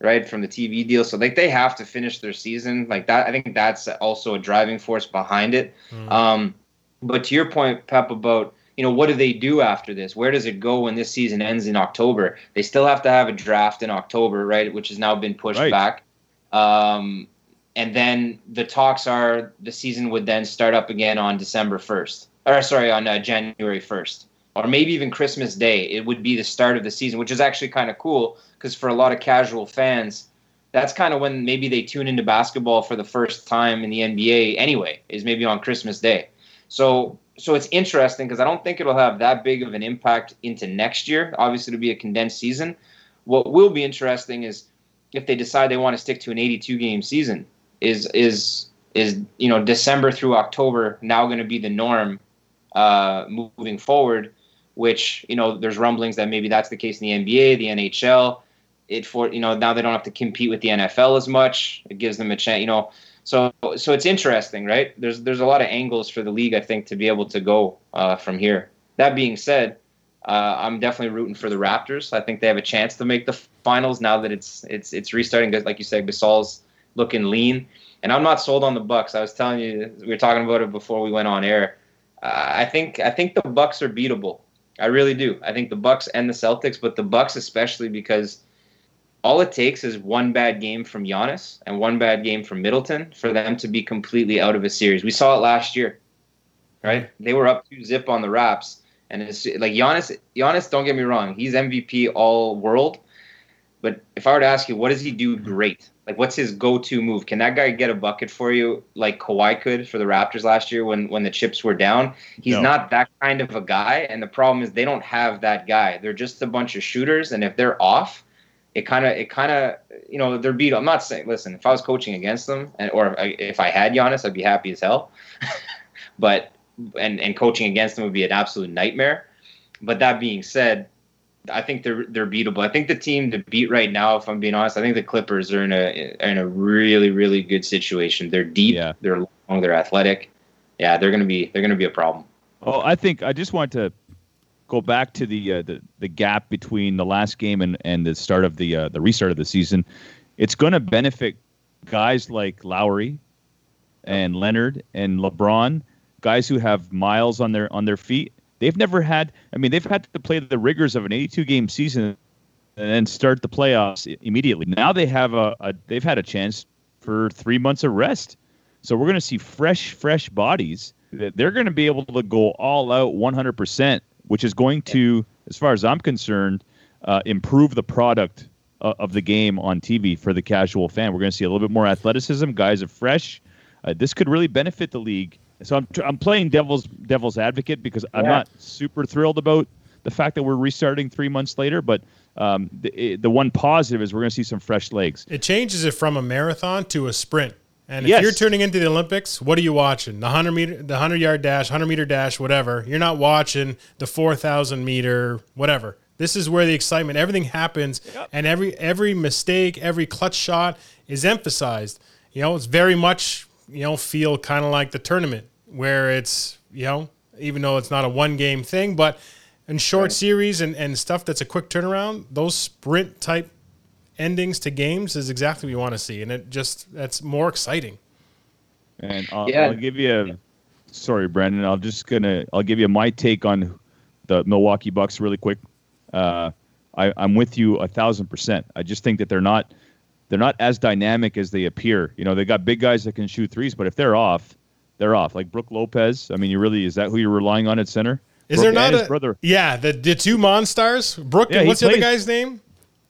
right, from the T V deal. So, like, they have to finish their season. Like, that, I think that's also a driving force behind it. Mm. Um, but to your point, Pep, about, you know, what do they do after this? Where does it go when this season ends in October? They still have to have a draft in October, right, which has now been pushed right. back. Um, and then the talks are the season would then start up again on December first. Or sorry, on uh, January first, or maybe even Christmas Day. It would be the start of the season, which is actually kind of cool because for a lot of casual fans, that's kind of when maybe they tune into basketball for the first time in the N B A anyway, is maybe on Christmas Day. So so it's interesting because I don't think it'll have that big of an impact into next year. Obviously, it'll be a condensed season. What will be interesting is if they decide they want to stick to an eighty-two game season, is is is you know December through October now going to be the norm Uh, moving forward, which, you know, there's rumblings that maybe that's the case in the N B A, the N H L. It for you know now they don't have to compete with the N F L as much. It gives them a chance, you know. So so it's interesting, right? There's there's a lot of angles for the league, I think, to be able to go uh, from here. That being said, uh, I'm definitely rooting for the Raptors. I think they have a chance to make the finals now that it's it's it's restarting. Like you said, Gasol's looking lean, and I'm not sold on the Bucks. I was telling you, we were talking about it before we went on air. Uh, I think I think the Bucks are beatable. I really do. I think the Bucks and the Celtics, but the Bucks especially because all it takes is one bad game from Giannis and one bad game from Middleton for them to be completely out of a series. We saw it last year, right? They were up two zip on the Raps, and it's like Giannis. Giannis, don't get me wrong, he's M V P all world. But if I were to ask you, what does he do great? Like, what's his go-to move? Can that guy get a bucket for you like Kawhi could for the Raptors last year when, when the chips were down? He's no. not that kind of a guy, and the problem is they don't have that guy. They're just a bunch of shooters, and if they're off, it kind of, it kind of, you know, they're beat. I'm not saying, listen, if I was coaching against them, and or if I had Giannis, I'd be happy as hell. but and, and coaching against them would be an absolute nightmare. But that being said, I think they're they're beatable. I think the team to beat right now, if I'm being honest, I think the Clippers are in a are in a really really good situation. They're deep, yeah. They're long, they're athletic. Yeah, they're gonna be they're gonna be a problem. Oh, I think I just want to go back to the uh, the the gap between the last game and, and the start of the uh, the restart of the season. It's gonna benefit guys like Lowry and Leonard and LeBron, guys who have miles on their on their feet. They've never had, I mean, they've had to play the rigors of an eighty-two game season and then start the playoffs immediately. Now they have a, a they've had a chance for three months of rest. So we're going to see fresh, fresh bodies. They're going to be able to go all out one hundred percent, which is going to, as far as I'm concerned, uh, improve the product uh, of the game on T V for the casual fan. We're going to see a little bit more athleticism. Guys are fresh. Uh, this could really benefit the league. So I'm tr- I'm playing devil's devil's advocate because I'm yeah. not super thrilled about the fact that we're restarting three months later. But um, the the one positive is we're going to see some fresh legs. It changes it from a marathon to a sprint. And if yes. you're tuning into the Olympics, what are you watching? The hundred meter, the hundred yard dash, hundred meter dash, whatever. You're not watching the four thousand meter, whatever. This is where the excitement, everything happens, yep. and every every mistake, every clutch shot is emphasized. You know, it's very much. You know, feel kind of like the tournament where it's, you know, even though it's not a one-game thing, but in short right. series and, and stuff that's a quick turnaround, those sprint-type endings to games is exactly what you want to see, and it just that's more exciting. And I'll, yeah. I'll give you a – sorry, Brandon. I'm just going to – I'll give you my take on the Milwaukee Bucks really quick. Uh, I, I'm with you one thousand percent. I just think that they're not – They're not as dynamic as they appear. You know, they got big guys that can shoot threes, but if they're off, they're off. Like Brook Lopez, I mean, you really is that who you're relying on at center? Is Brook there not a brother? Yeah, the the two Monstars, Brook yeah, and what's the other guy's name?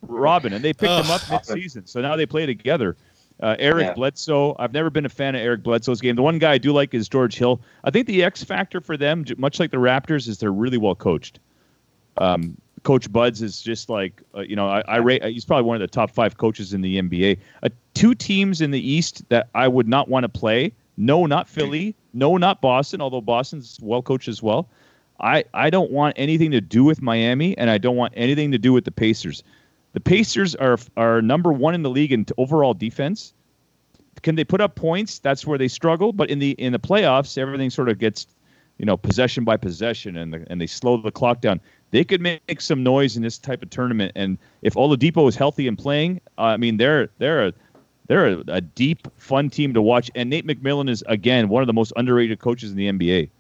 Robin, and they picked him up mid-season, so now they play together. Uh, Eric yeah. Bledsoe, I've never been a fan of Eric Bledsoe's game. The one guy I do like is George Hill. I think the X factor for them, much like the Raptors, is they're really well coached. Um. Coach Buds is just like, uh, you know, I, I rate, he's probably one of the top five coaches in the N B A. Uh, two teams in the East that I would not want to play No, not Philly. No, not Boston, although Boston's well coached as well. I, I don't want anything to do with Miami, and I don't want anything to do with the Pacers. The Pacers are are number one in the league in overall defense. Can they put up points? That's where they struggle. But in the in the playoffs, everything sort of gets, you know, possession by possession, and the, and they slow the clock down. They could make some noise in this type of tournament. And if Oladipo is healthy and playing, uh, I mean, they're they're a, they're a, a deep, fun team to watch. And Nate McMillan is again one of the most underrated coaches in the N B A.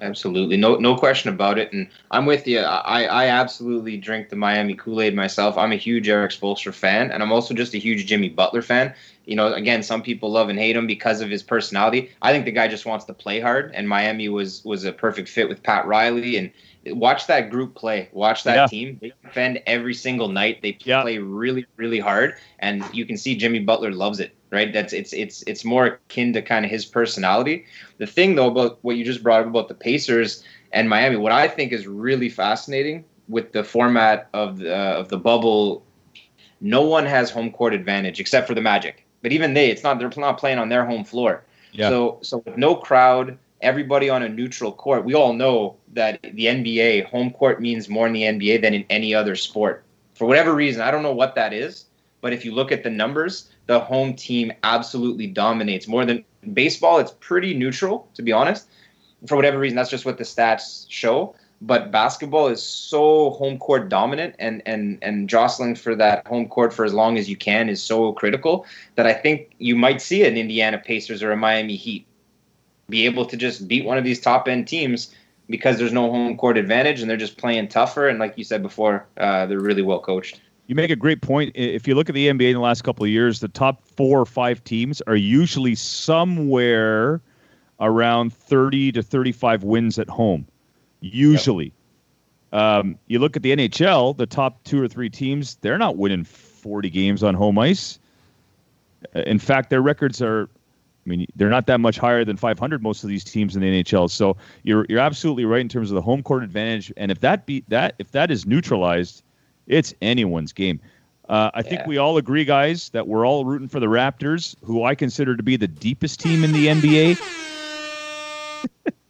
Absolutely. No no question about it. And I'm with you. I, I absolutely drink the Miami Kool-Aid myself. I'm a huge Eric Spoelstra fan, and I'm also just a huge Jimmy Butler fan. You know, again, some people love and hate him because of his personality. I think the guy just wants to play hard, and Miami was was a perfect fit with Pat Riley. And watch that group play. Watch that yeah. team. They defend every single night. They yeah. play really, really hard, and you can see Jimmy Butler loves it. Right, that's it's it's it's more akin to kind of his personality. The thing though about what you just brought up about the Pacers and Miami, what I think is really fascinating with the format of the uh, of the bubble, no one has home court advantage except for the Magic. But even they, it's not they're not playing on their home floor. Yeah. So so with no crowd, everybody on a neutral court. We all know that the N B A home court means more in the N B A than in any other sport. For whatever reason, I don't know what that is. But if you look at the numbers, the home team absolutely dominates more than baseball. It's pretty neutral, to be honest. For whatever reason, that's just what the stats show. But basketball is so home court dominant, and and and jostling for that home court for as long as you can is so critical that I think you might see an Indiana Pacers or a Miami Heat be able to just beat one of these top-end teams because there's no home court advantage and they're just playing tougher. And like you said before, uh, they're really well coached. You make a great point. If you look at the N B A in the last couple of years, the top four or five teams are usually somewhere around thirty to thirty-five wins at home. Usually. Yep. Um, you look at the N H L, the top two or three teams, they're not winning forty games on home ice. In fact, their records are, I mean, they're not that much higher than five hundred, most of these teams in the N H L. So you're you're absolutely right in terms of the home court advantage. And if that be, that if that is neutralized, it's anyone's game. Uh, I yeah. think we all agree, guys, that we're all rooting for the Raptors, who I consider to be the deepest team in the N B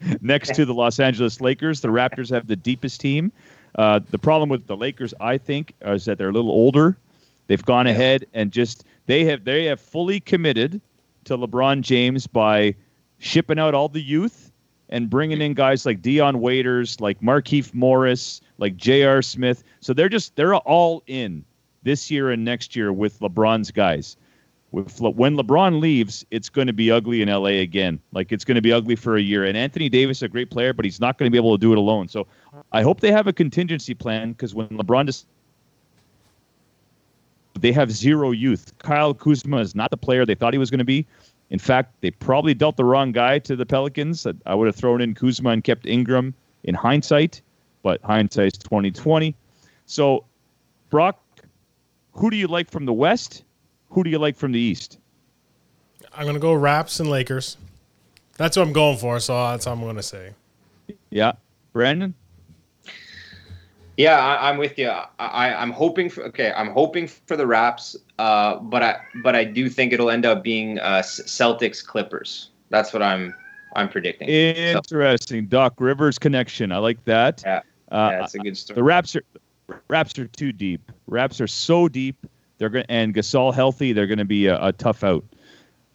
A. Next to the Los Angeles Lakers, the Raptors have the deepest team. Uh, the problem with the Lakers, I think, is that they're a little older. They've gone yeah. ahead and just they have they have fully committed to LeBron James by shipping out all the youth and bringing in guys like Dion Waiters, like Markieff Morris, like J R Smith. So they're just they're all in this year and next year with LeBron's guys. With Le- when LeBron leaves, it's going to be ugly in L A again. Like it's going to be ugly for a year. And Anthony Davis is a great player, but he's not going to be able to do it alone. So I hope they have a contingency plan because when LeBron just they have zero youth. Kyle Kuzma is not the player they thought he was going to be. In fact, they probably dealt the wrong guy to the Pelicans. I would have thrown in Kuzma and kept Ingram in hindsight, but hindsight's twenty twenty. So, Brock, who do you like from the West? Who do you like from the East? I'm going to go Raps and Lakers. That's what I'm going for, so that's what I'm going to say. Yeah. Brandon? Yeah, I, I'm with you. I, I, I'm hoping for okay. I'm hoping for the Raps, uh, but I but I do think it'll end up being uh, Celtics Clippers. That's what I'm I'm predicting. Interesting, so. Doc Rivers connection. I like that. Yeah, uh, yeah that's a good story. The Raps are Raps are too deep. Raps are so deep. They're going and Gasol healthy. They're going to be a, a tough out.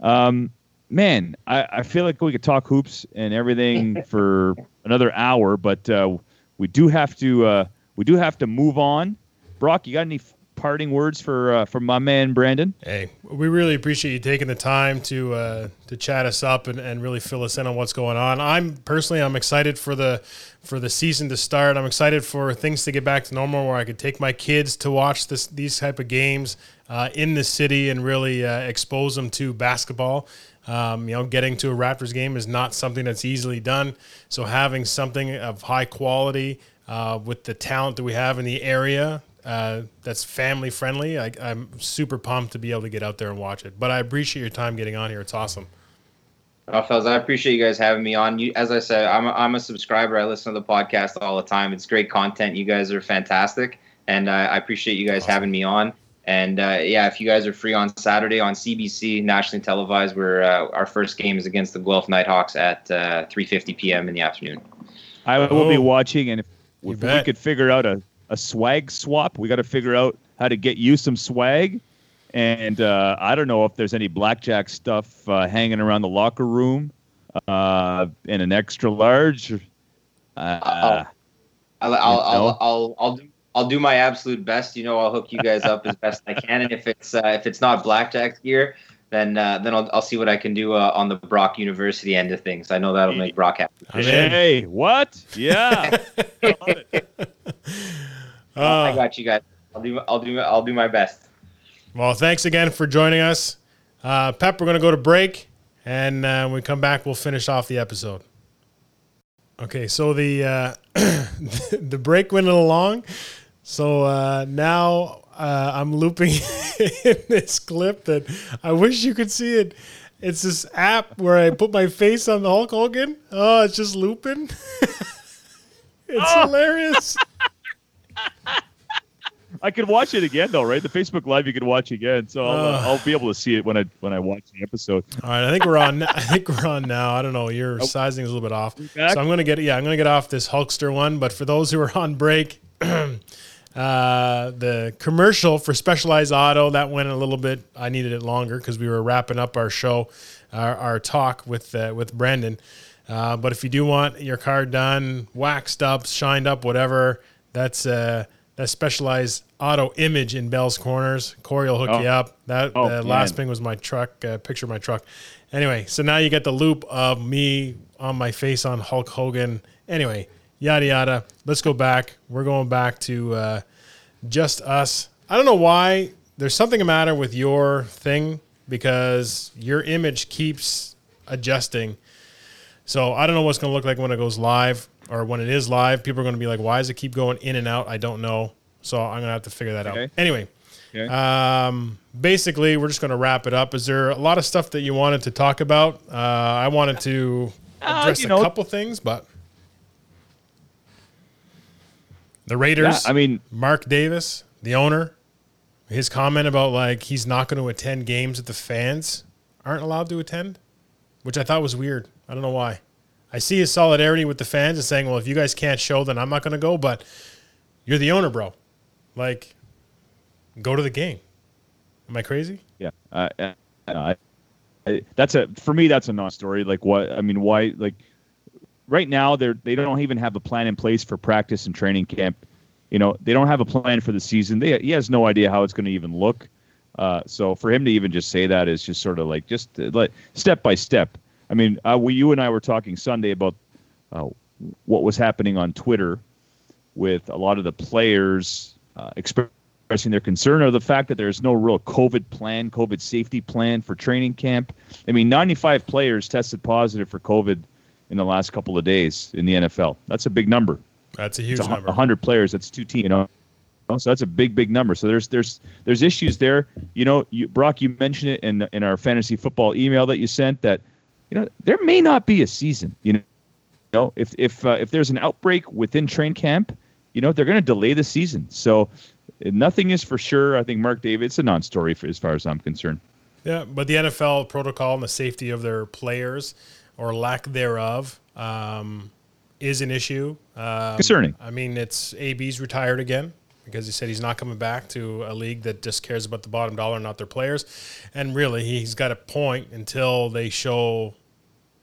Um, man, I, I feel like we could talk hoops and everything for another hour, but uh, we do have to. Uh, We do have to move on. Brock, you got any parting words for uh, for my man Brandon? Hey, we really appreciate you taking the time to uh, to chat us up and, and really fill us in on what's going on. I'm personally I'm excited for the for the season to start. I'm excited for things to get back to normal where I could take my kids to watch this these type of games uh, in the city and really uh, expose them to basketball. Um, you know, getting to a Raptors game is not something that's easily done. So having something of high quality. Uh, with the talent that we have in the area uh, that's family friendly, I, I'm super pumped to be able to get out there and watch it. But I appreciate your time getting on here. It's awesome. Oh, fellas, I appreciate you guys having me on. You, as I said, I'm a, I'm a subscriber. I listen to the podcast all the time. It's great content. You guys are fantastic. And uh, I appreciate you guys awesome. having me on. And, uh, yeah, if you guys are free on Saturday on C B C, nationally televised, where uh, our first game is against the Guelph Nighthawks at uh, three fifty p.m. in the afternoon. I will oh, be watching, and if, if we could figure out a, a swag swap, we got to figure out how to get you some swag. And uh, I don't know if there's any blackjack stuff uh, hanging around the locker room uh, in an extra large. Uh, I'll, I'll, I'll, I'll, I'll, do, I'll do my absolute best. You know, I'll hook you guys up as best I can. And if it's uh, if it's not blackjack gear, then uh, then I'll I'll see what I can do uh, on the Brock University end of things. I know that'll make Brock happy. Hey, what? Yeah, I love it. Uh, I got you guys. I'll do I'll do I'll do my best. Well, thanks again for joining us. Uh, Pep, we're going to go to break, and uh, when we come back, we'll finish off the episode. Okay, so the uh, the break went a little long, so uh, now uh, I'm looping in this clip that I wish you could see it. It's this app where I put my face on the Hulk Hogan. Oh, it's just looping. It's oh. hilarious. I could watch it again, though, right? The Facebook Live, you could watch again, so I'll, uh, I'll be able to see it when I when I watch the episode. All right, I think we're on. I think we're on now. I don't know. Your oh. sizing is a little bit off, so I'm gonna get yeah, I'm gonna get off this Hulkster one. But for those who are on break, uh, the commercial for Specialized Auto that went a little bit. I needed it longer because we were wrapping up our show, our, our talk with uh, with Brandon. Uh, but if you do want your car done, waxed up, shined up, whatever, that's uh that Specialized Auto Image in Bell's Corners. Corey will hook oh. you up. That oh, the last thing was my truck, uh, picture of my truck. Anyway, so now you get the loop of me on my face on Hulk Hogan. Anyway, yada, yada. Let's go back. We're going back to uh, just us. I don't know why. There's something the matter with your thing because your image keeps adjusting. So I don't know what's going to look like when it goes live. Or when it is live, people are going to be like, why does it keep going in and out? I don't know. So I'm going to have to figure that okay. out. Anyway, okay. um, basically, we're just going to wrap it up. Is there a lot of stuff that you wanted to talk about? Uh, I wanted to address uh, you know, a couple things, but the Raiders, yeah, I mean, Mark Davis, the owner, his comment about like he's not going to attend games that the fans aren't allowed to attend, which I thought was weird. I don't know why. I see his solidarity with the fans and saying, well, if you guys can't show, then I'm not going to go, but you're the owner, bro. Like, go to the game. Am I crazy? Yeah. Uh, I, I, that's a, for me, that's a non-story. Like, what, I mean, why, like, right now, they're, they don't even have a plan in place for practice and training camp. You know, they don't have a plan for the season. They, he has no idea how it's going to even look. Uh, so for him to even just say that is just sort of like, just like step by step. I mean, uh, we, you and I were talking Sunday about uh, what was happening on Twitter with a lot of the players uh, expressing their concern over the fact that there's no real COVID plan, COVID safety plan for training camp. I mean, ninety-five players tested positive for COVID in the last couple of days in the N F L. That's a big number. That's a huge it's a, number. one hundred players, that's two teams, you know. So that's a big, big number. So there's there's there's issues there. You know, you, Brock, you mentioned it in in our fantasy football email that you sent that, you know, there may not be a season. You know, you know if if uh, if there's an outbreak within train camp, you know they're going to delay the season. So nothing is for sure. I think Mark Davis, it's a non-story for, as far as I'm concerned. Yeah, but the N F L protocol and the safety of their players or lack thereof um, is an issue. Um, Concerning. I mean, it's A B's retired again. Because he said he's not coming back to a league that just cares about the bottom dollar, not their players. And really, he's got a point until they show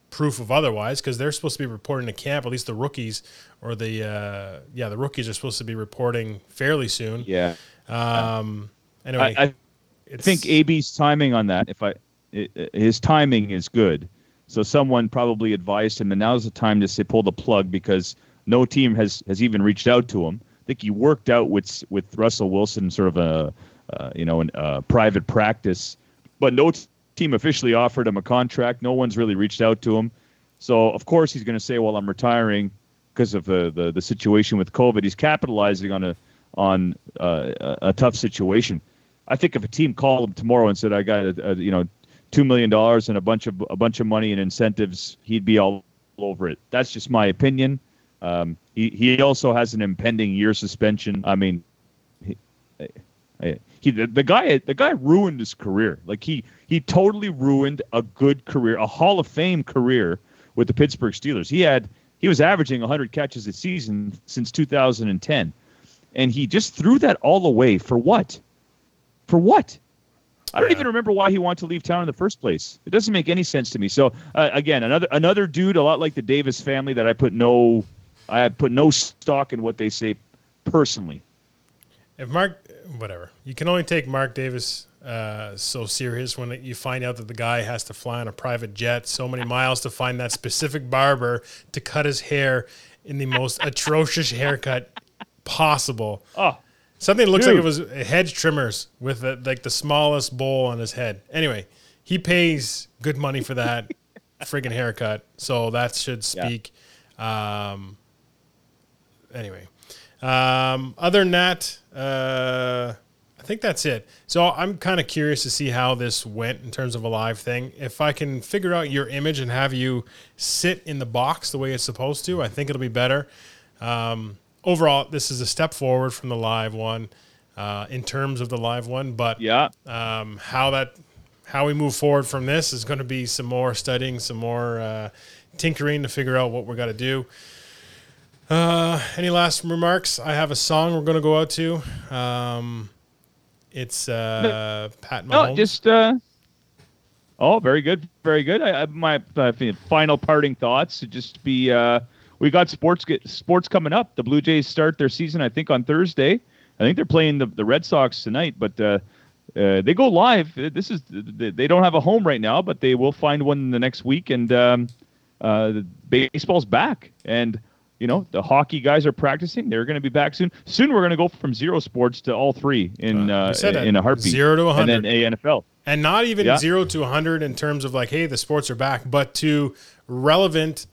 proof of otherwise, because they're supposed to be reporting to camp, at least the rookies or the uh, – yeah, the rookies are supposed to be reporting fairly soon. Yeah. Um, anyway. I, I think A B's timing on that, if I – his timing is good. So someone probably advised him, and now's the time to say pull the plug because no team has, has even reached out to him. I think he worked out with with Russell Wilson, sort of a uh, you know, a uh, private practice, but no t- team officially offered him a contract. No one's really reached out to him, so of course he's going to say, "Well, I'm retiring because of the, the the situation with COVID." He's capitalizing on a on uh, a tough situation. I think if a team called him tomorrow and said, "I got a, a, you know two million dollars and a bunch of a bunch of money and incentives," he'd be all over it. That's just my opinion. Um, he, he also has an impending year suspension. I mean, he, He the, the guy the guy ruined his career. Like he he totally ruined a good career, a Hall of Fame career with the Pittsburgh Steelers. He had he was averaging one hundred catches a season since two thousand ten, and he just threw that all away for what? For what? I don't yeah. even remember why he wanted to leave town in the first place. It doesn't make any sense to me. So uh, again, another another dude, a lot like the Davis family, that I put no, I put no stock in what they say personally. If Mark, whatever, you can only take Mark Davis uh, so serious when you find out that the guy has to fly on a private jet so many miles to find that specific barber to cut his hair in the most atrocious haircut possible. Oh. Something that looks Dude. like it was hedge trimmers with a, like the smallest bowl on his head. Anyway, he pays good money for that friggin' haircut, so that should speak. Yeah. Um, anyway, um, other than that, uh, I think that's it. So I'm kind of curious to see how this went in terms of a live thing. If I can figure out your image and have you sit in the box the way it's supposed to, I think it'll be better. Um, Overall, this is a step forward from the live one, uh, in terms of the live one. But yeah, um, how that, how we move forward from this is going to be some more studying, some more uh, tinkering to figure out what we're going to do. Uh, any last remarks? I have a song we're going to go out to. Um, it's uh, no, Pat Mahomes. No, just uh, oh, very good, very good. I, I, my uh, final parting thoughts would just be. Uh, We got sports get, sports coming up. The Blue Jays start their season, I think, on Thursday. I think they're playing the, the Red Sox tonight, but uh, uh, they go live. This is they don't have a home right now, but they will find one in the next week. And um, uh, baseball's back, and you know the hockey guys are practicing. They're going to be back soon. Soon we're going to go from zero sports to all three in uh, uh, in, in a heartbeat. Zero to a hundred, and then N F L, and not even yeah. zero to a hundred in terms of like, hey, the sports are back, but to relevant.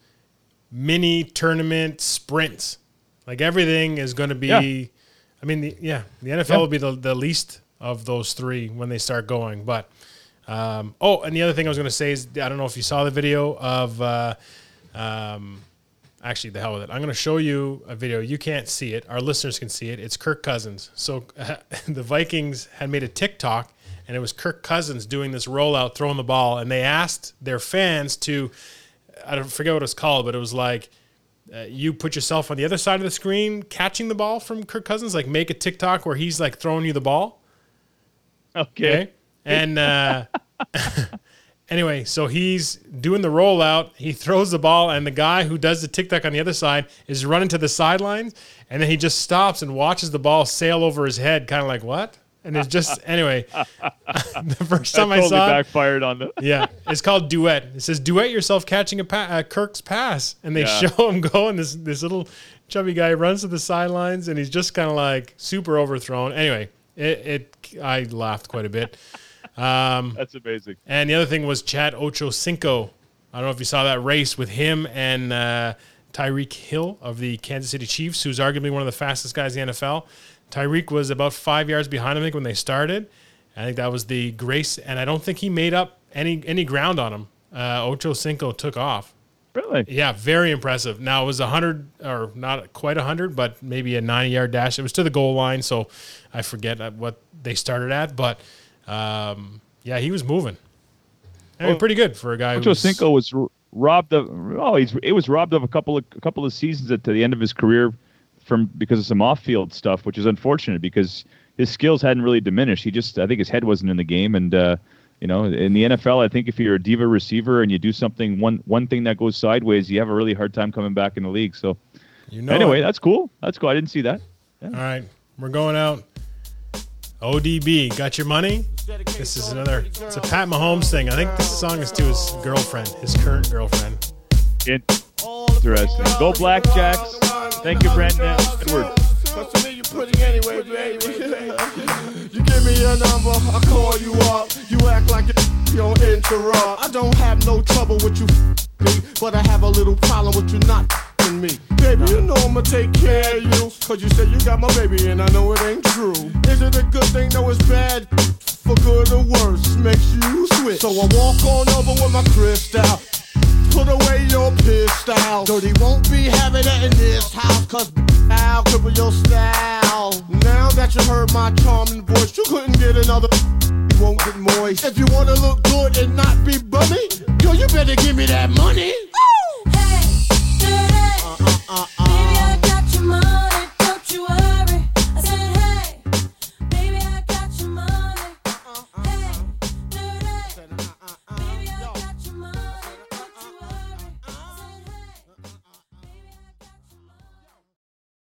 Mini tournament sprints, like everything is going to be. Yeah. I mean, the, yeah, the N F L yeah. will be the, the least of those three when they start going. But um, oh, and the other thing I was going to say is I don't know if you saw the video of. Uh, um, actually, the hell with it. I'm going to show you a video. You can't see it. Our listeners can see it. It's Kirk Cousins. So uh, the Vikings had made a TikTok, and it was Kirk Cousins doing this rollout, throwing the ball, and they asked their fans to. I don't forget what it was called, but it was like uh, you put yourself on the other side of the screen catching the ball from Kirk Cousins, like make a TikTok where he's like throwing you the ball. Okay. okay? And uh, anyway, so he's doing the rollout. He throws the ball, and the guy who does the TikTok on the other side is running to the sidelines, and then he just stops and watches the ball sail over his head, kind of like, what? And it's just, anyway, the first time I totally saw it. backfired on them. Yeah. It's called Duet. It says, duet yourself catching a pa- uh, Kirk's pass. And they yeah. show him go, and this, this little chubby guy runs to the sidelines, and he's just kind of like super overthrown. Anyway, it, it I laughed quite a bit. Um, That's amazing. And the other thing was Chad Ochocinco. I don't know if you saw that race with him and uh, Tyreek Hill of the Kansas City Chiefs, who's arguably one of the fastest guys in the N F L. Tyreek was about five yards behind, I think, when they started. I think that was the grace, and I don't think he made up any any ground on him. Uh, Ochocinco took off. Really? Yeah, very impressive. Now, it was one hundred, or not quite one hundred, but maybe a ninety-yard dash. It was to the goal line, so I forget what they started at, but, um, yeah, he was moving. I mean, pretty good for a guy who Ochocinco was robbed of – oh, he's, it was robbed of a couple of, a couple of seasons at the end of his career – from because of some off-field stuff, which is unfortunate because his skills hadn't really diminished. He just, I think his head wasn't in the game. And, uh, you know, in the N F L, I think if you're a diva receiver and you do something, one one thing that goes sideways, you have a really hard time coming back in the league. So, you know anyway, it. that's cool. That's cool. I didn't see that. Yeah. All right. We're going out. O D B, got your money? This is another, it's a Pat Mahomes thing. I think this song is to his girlfriend, his current girlfriend. Interesting. Go Blackjacks. Thank you, Brandon Edwards. To me, you pretty anyway, baby. You give me your number, I call you up. You act like you don't interrupt. I don't have no trouble with you, but I have a little problem with you not me. Baby, you know I'ma take care of you, cause you said you got my baby and I know it ain't true. Is it a good thing? No, it's bad. For good or worse, makes you switch. So I walk on over with my crystal. Put away your pistol. Dirty won't be having it in this house, cause I'll cripple your style. Now that you heard my charming voice, you couldn't get another, you won't get moist. If you want to look good and not be bummy, yo, you better give me that money.